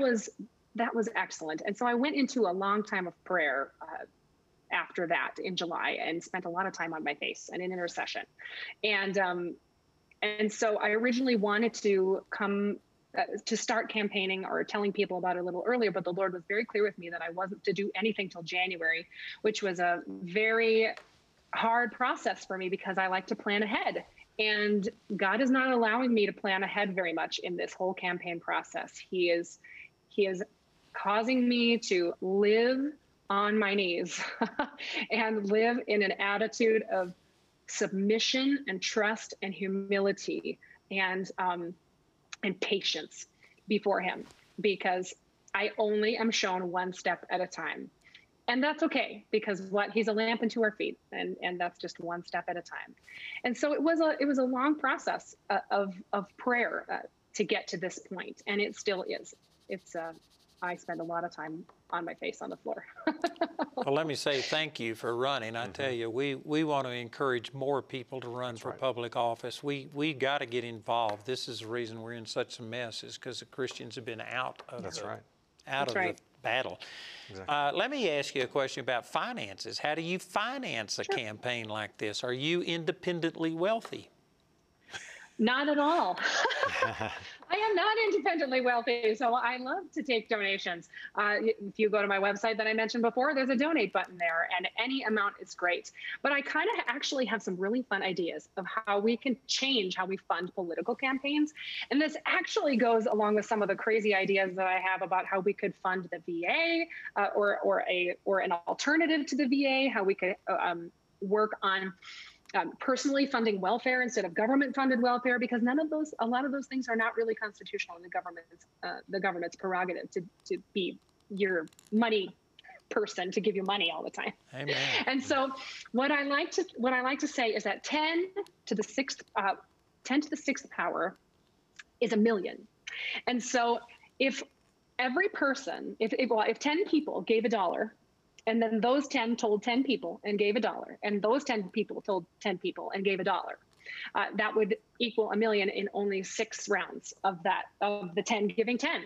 was excellent. And so I went into a long time of prayer, after that in July and spent a lot of time on my face and in intercession. And so I originally wanted to come to start campaigning or telling people about it a little earlier, but the Lord was very clear with me that I wasn't to do anything till January, which was a very hard process for me because I like to plan ahead. And God is not allowing me to plan ahead very much in this whole campaign process. He is causing me to live on my knees and live in an attitude of submission and trust and humility and patience before him, because I only am shown one step at a time. And that's okay, because what he's a lamp unto our feet, and that's just one step at a time. And so it was a long process of prayer to get to this point, and it still is. I spend a lot of time on my face on the floor. Well, let me say thank you for running. I tell you, we want to encourage more people to run for public office. We got to get involved. This is the reason we're in such a mess, is because the Christians have been out of the battle. Exactly. Let me ask you a question about finances. How do you finance a campaign like this? Are you independently wealthy? Not at all. I am not independently wealthy, so I love to take donations. If you go to my website that I mentioned before, there's a donate button there, and any amount is great. But I kind of actually have some really fun ideas of how we can change how we fund political campaigns. And this actually goes along with some of the crazy ideas that I have about how we could fund the VA or an alternative to the VA, how we could work on personally funding welfare instead of government-funded welfare, because a lot of those things are not really constitutional in the government's prerogative to be your money person, to give you money all the time. Amen. And so, what I like to say is that 10 to the sixth power is a million. And so, if every person, if 10 people gave $1. And then those 10 told 10 people and gave $1. And those 10 people told 10 people and gave $1. That would equal a million in only 6 rounds of the 10 giving 10.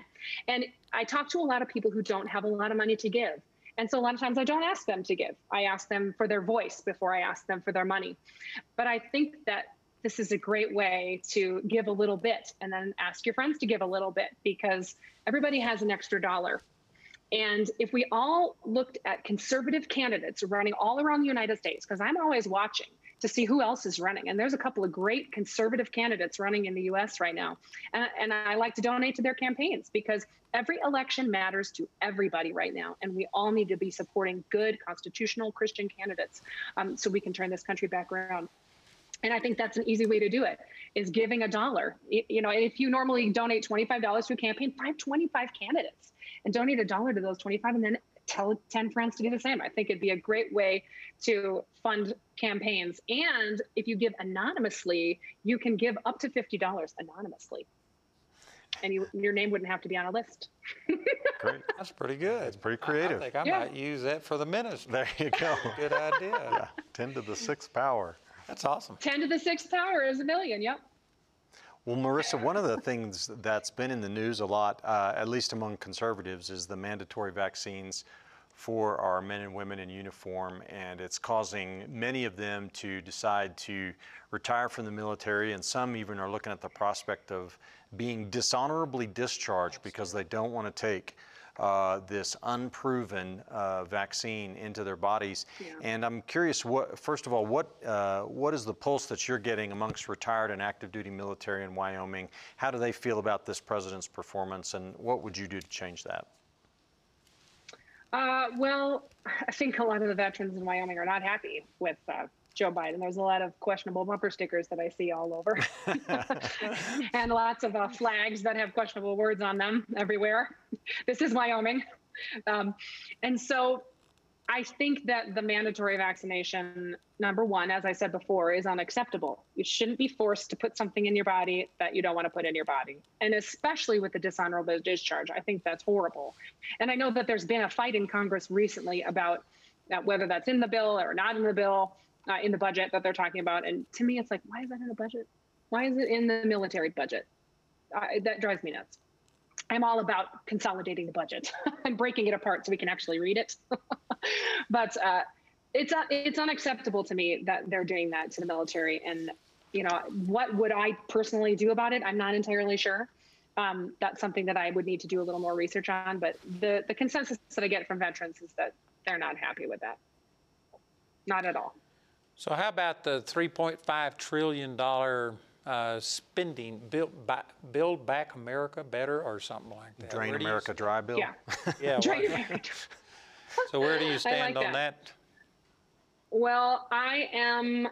And I talk to a lot of people who don't have a lot of money to give. And so a lot of times I don't ask them to give. I ask them for their voice before I ask them for their money. But I think that this is a great way to give a little bit and then ask your friends to give a little bit, because everybody has an extra $1. And if we all looked at conservative candidates running all around the United States, because I'm always watching to see who else is running, and there's a couple of great conservative candidates running in the U.S. right now, and I like to donate to their campaigns, because every election matters to everybody right now, and we all need to be supporting good constitutional Christian candidates so we can turn this country back around. And I think that's an easy way to do it, is giving $1. You know, if you normally donate $25 to a campaign, find 25 candidates and donate $1 to those 25, and then tell 10 friends to do the same. I think it'd be a great way to fund campaigns. And if you give anonymously, you can give up to $50 anonymously, and your name wouldn't have to be on a list. Great. That's pretty good. It's pretty creative. I think I might use that for the ministry. There you go. Good idea. Yeah. 10 to the 6th power. That's awesome. 10 to the 6th power is a million, yep. Well, Marissa, one of the things that's been in the news a lot, at least among conservatives, is the mandatory vaccines for our men and women in uniform, and it's causing many of them to decide to retire from the military, and some even are looking at the prospect of being dishonorably discharged because they don't want to take this unproven vaccine into their bodies. Yeah. And I'm curious, what is the pulse that you're getting amongst retired and active duty military in Wyoming? How do they feel about this president's performance, and what would you do to change that? Well, I think a lot of the veterans in Wyoming are not happy with Joe Biden. There's a lot of questionable bumper stickers that I see all over, and lots of flags that have questionable words on them everywhere. This is Wyoming. And so I think that the mandatory vaccination, number one, as I said before, is unacceptable. You shouldn't be forced to put something in your body that you don't want to put in your body. And especially with the dishonorable discharge, I think that's horrible. And I know that there's been a fight in Congress recently about whether that's in the bill or not in the bill, in the budget that they're talking about. And to me, it's like, why is that in the budget? Why is it in the military budget? That drives me nuts. I'm all about consolidating the budget and breaking it apart so we can actually read it. But it's unacceptable to me that they're doing that to the military. And, you know, what would I personally do about it? I'm not entirely sure. That's something that I would need to do a little more research on. But the consensus that I get from veterans is that they're not happy with that. Not at all. So how about the $3.5 trillion spending, Build Back America Better or something like that? Drain America Dry bill? Yeah. Yeah. Drain America Dry. So where do you stand on that? Well, I am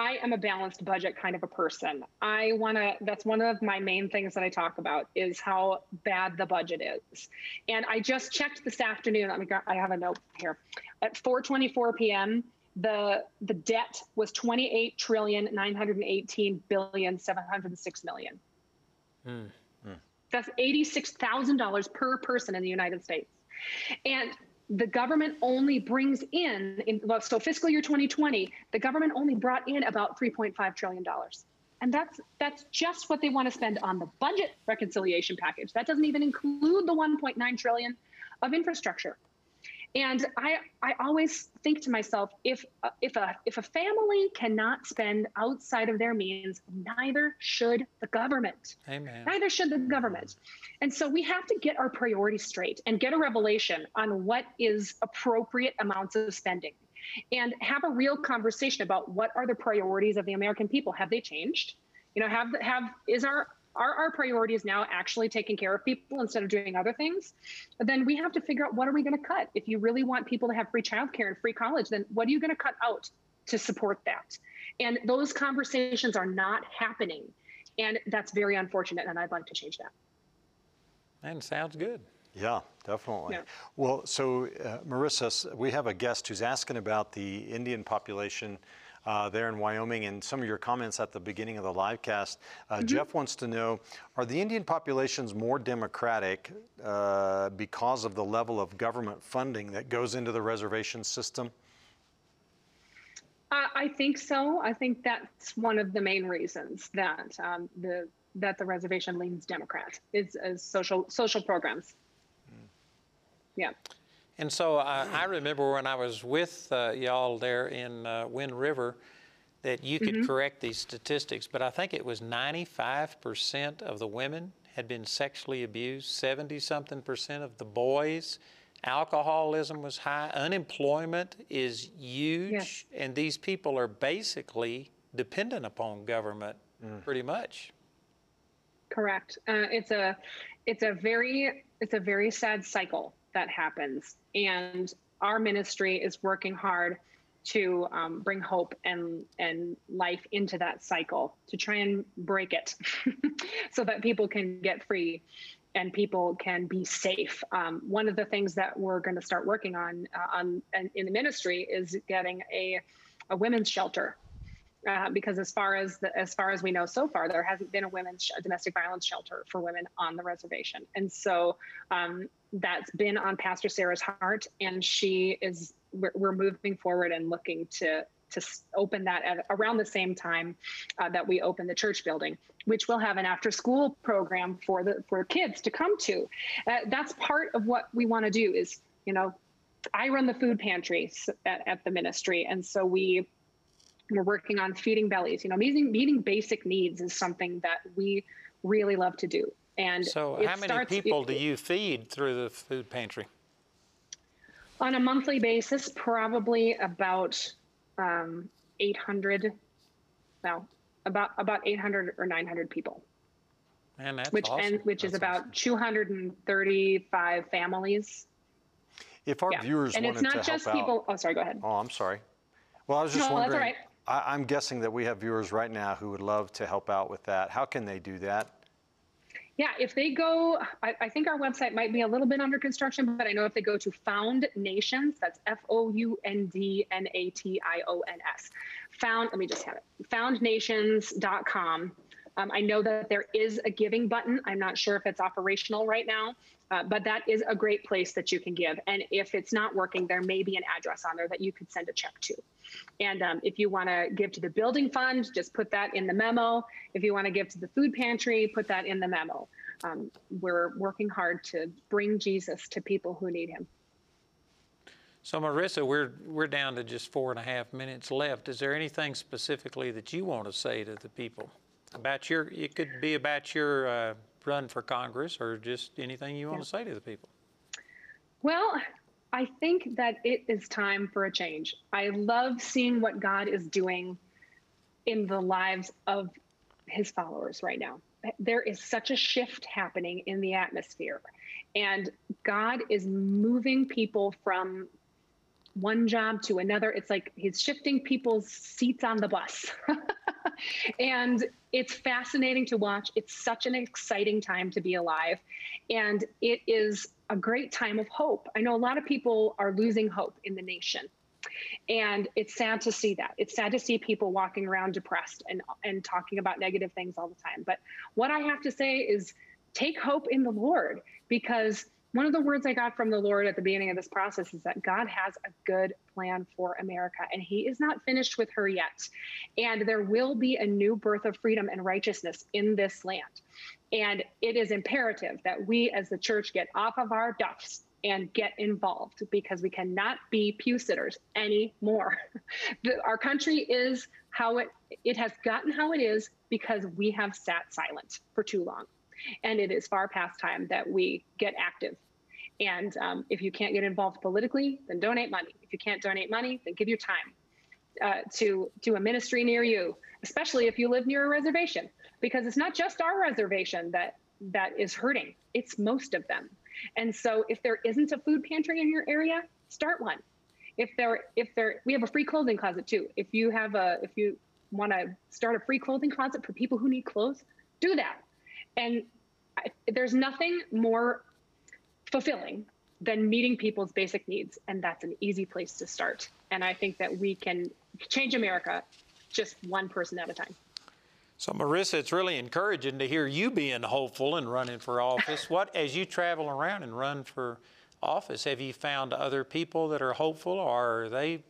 I am a balanced budget kind of a person. That's one of my main things that I talk about is how bad the budget is. And I just checked this afternoon, I have a note here. At 4:24 p.m., the debt was $28,918,706,000,000. That's $86,000 per person in the United States. And the government only brings so fiscal year 2020, the government only brought in about $3.5 trillion. And that's just what they want to spend on the budget reconciliation package. That doesn't even include the $1.9 trillion of infrastructure. And I always think to myself, if a family cannot spend outside of their means, neither should the government. Amen. Neither should the government. And so we have to get our priorities straight and get a revelation on what is appropriate amounts of spending and have a real conversation about what are the priorities of the American people. Have they changed? You know, are our priorities now actually taking care of people instead of doing other things? Then we have to figure out, what are we going to cut? If you really want people to have free childcare and free college, then what are you going to cut out to support that? And those conversations are not happening. And that's very unfortunate, and I'd like to change that. And sounds good. Yeah, definitely. Yeah. Well, so Marissa, we have a guest who's asking about the Indian population there in Wyoming, and some of your comments at the beginning of the live cast. Jeff wants to know, are the Indian populations more democratic because of the level of government funding that goes into the reservation system? I think so. I think that's one of the main reasons that the reservation leans Democrat is social programs. Yeah. And so I remember when I was with y'all there in Wind River that you could correct these statistics, but I think it was 95% of the women had been sexually abused, 70-something% of the boys. Alcoholism was high. Unemployment is huge. Yes. And these people are basically dependent upon government pretty much. Correct. It's a very sad cycle that happens, and our ministry is working hard to bring hope and life into that cycle, to try and break it so that people can get free and people can be safe. One of the things that we're going to start working on in the ministry is getting a women's shelter, because as far as we know so far, there hasn't been a domestic violence shelter for women on the reservation. And so that's been on Pastor Sarah's heart, and we're moving forward and looking to open that at around the same time that we open the church building, which will have an after-school program for kids to come to. That's part of what we want to do is, you know, I run the food pantry at the ministry, and so we're working on feeding bellies. You know, meeting basic needs is something that we really love to do. And so how many people do you feed through the food pantry? On a monthly basis, probably about 800 or 900 people. And that's awesome. Which is about 235 families. If our viewers wanted to help out. And it's not just people. Oh, sorry, go ahead. Oh, I'm sorry. Well, I was just wondering. That's all right. I'm guessing that we have viewers right now who would love to help out with that. How can they do that? Yeah, if they go, I think our website might be a little bit under construction, but I know if they go to FoundNations, that's FoundNations, let me just have it, foundnations.com. I know that there is a giving button. I'm not sure if it's operational right now, but that is a great place that you can give. And if it's not working, there may be an address on there that you could send a check to. And if you want to give to the building fund, just put that in the memo. If you want to give to the food pantry, put that in the memo. We're working hard to bring Jesus to people who need him. So, Marissa, we're down to just 4.5 minutes left. Is there anything specifically that you want to say to the people? It could be about your run for Congress, or just anything you want to say to the people. Well, I think that it is time for a change. I love seeing what God is doing in the lives of his followers right now. There is such a shift happening in the atmosphere, and God is moving people from one job to another. It's like he's shifting people's seats on the bus. And it's fascinating to watch. It's such an exciting time to be alive. And it is a great time of hope. I know a lot of people are losing hope in the nation. And it's sad to see that. It's sad to see people walking around depressed and talking about negative things all the time. But what I have to say is take hope in the Lord, because one of the words I got from the Lord at the beginning of this process is that God has a good plan for America, and he is not finished with her yet. And there will be a new birth of freedom and righteousness in this land. And it is imperative that we as the church get off of our duffs and get involved, because we cannot be pew sitters anymore. Our country is how it has gotten how it is because we have sat silent for too long. And it is far past time that we get active. And if you can't get involved politically, then donate money. If you can't donate money, then give your time to a ministry near you, especially if you live near a reservation, because it's not just our reservation that is hurting, it's most of them. And so if there isn't a food pantry in your area, start one. We have a free clothing closet too. If you want to start a free clothing closet for people who need clothes, do that. And there's nothing more fulfilling than meeting people's basic needs. And that's an easy place to start. And I think that we can change America just one person at a time. So, Marissa, it's really encouraging to hear you being hopeful and running for office. As you travel around and run for office, have you found other people that are hopeful, or are they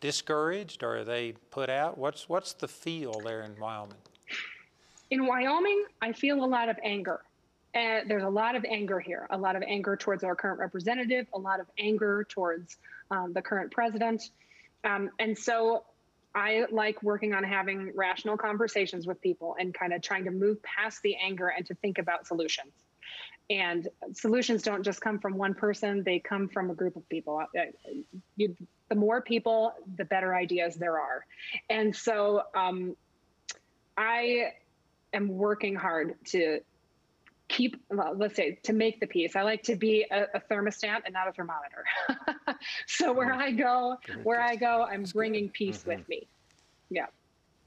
discouraged, or are they put out? What's the feel there in Wyoming? In Wyoming, I feel a lot of anger. There's a lot of anger here, a lot of anger towards our current representative, a lot of anger towards the current president. And so I like working on having rational conversations with people and kind of trying to move past the anger and to think about solutions. And solutions don't just come from one person, they come from a group of people. The more people, the better ideas there are. And so I'm working hard to to make the peace. I like to be a thermostat and not a thermometer. So where I go, I'm bringing peace with me. Yeah.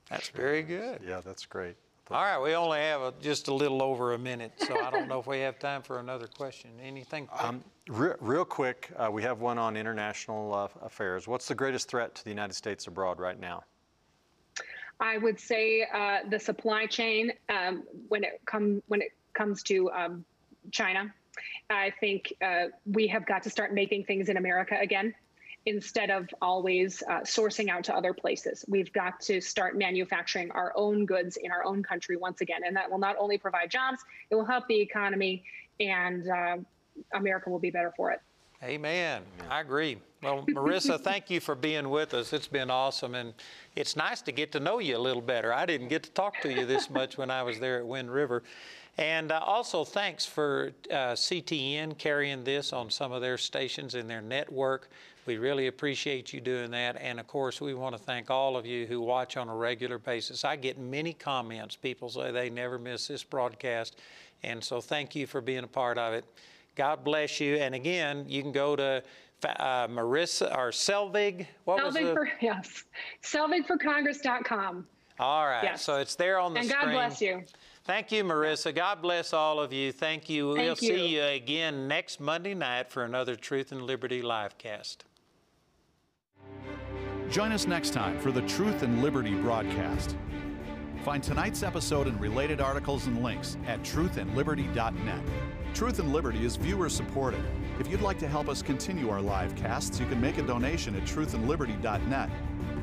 That's very good. Yeah, that's great. All right, we only have just a little over a minute, so I don't know if we have time for another question. Anything? Real quick, we have one on international affairs. What's the greatest threat to the United States abroad right now? I would say the supply chain when it comes to China. I think we have got to start making things in America again, instead of always sourcing out to other places. We've got to start manufacturing our own goods in our own country once again, and that will not only provide jobs, it will help the economy, and America will be better for it. Amen. I agree. Well, Marissa, thank you for being with us. It's been awesome, and it's nice to get to know you a little better. I didn't get to talk to you this much when I was there at Wind River. And also thanks for CTN carrying this on some of their stations in their network. We really appreciate you doing that. And of course, we want to thank all of you who watch on a regular basis. I get many comments. People say they never miss this broadcast. And so thank you for being a part of it. God bless you. And again, you can go to Marissa or Selvig. Selvigforcongress.com. All right. Yes. So it's there on the screen. And God bless you. Thank you, Marissa. God bless all of you. Thank you. We'll see you again next Monday night for another Truth and Liberty Livecast. Join us next time for the Truth and Liberty broadcast. Find tonight's episode and related articles and links at truthandliberty.net. Truth and Liberty is viewer-supported. If you'd like to help us continue our live casts, you can make a donation at truthandliberty.net.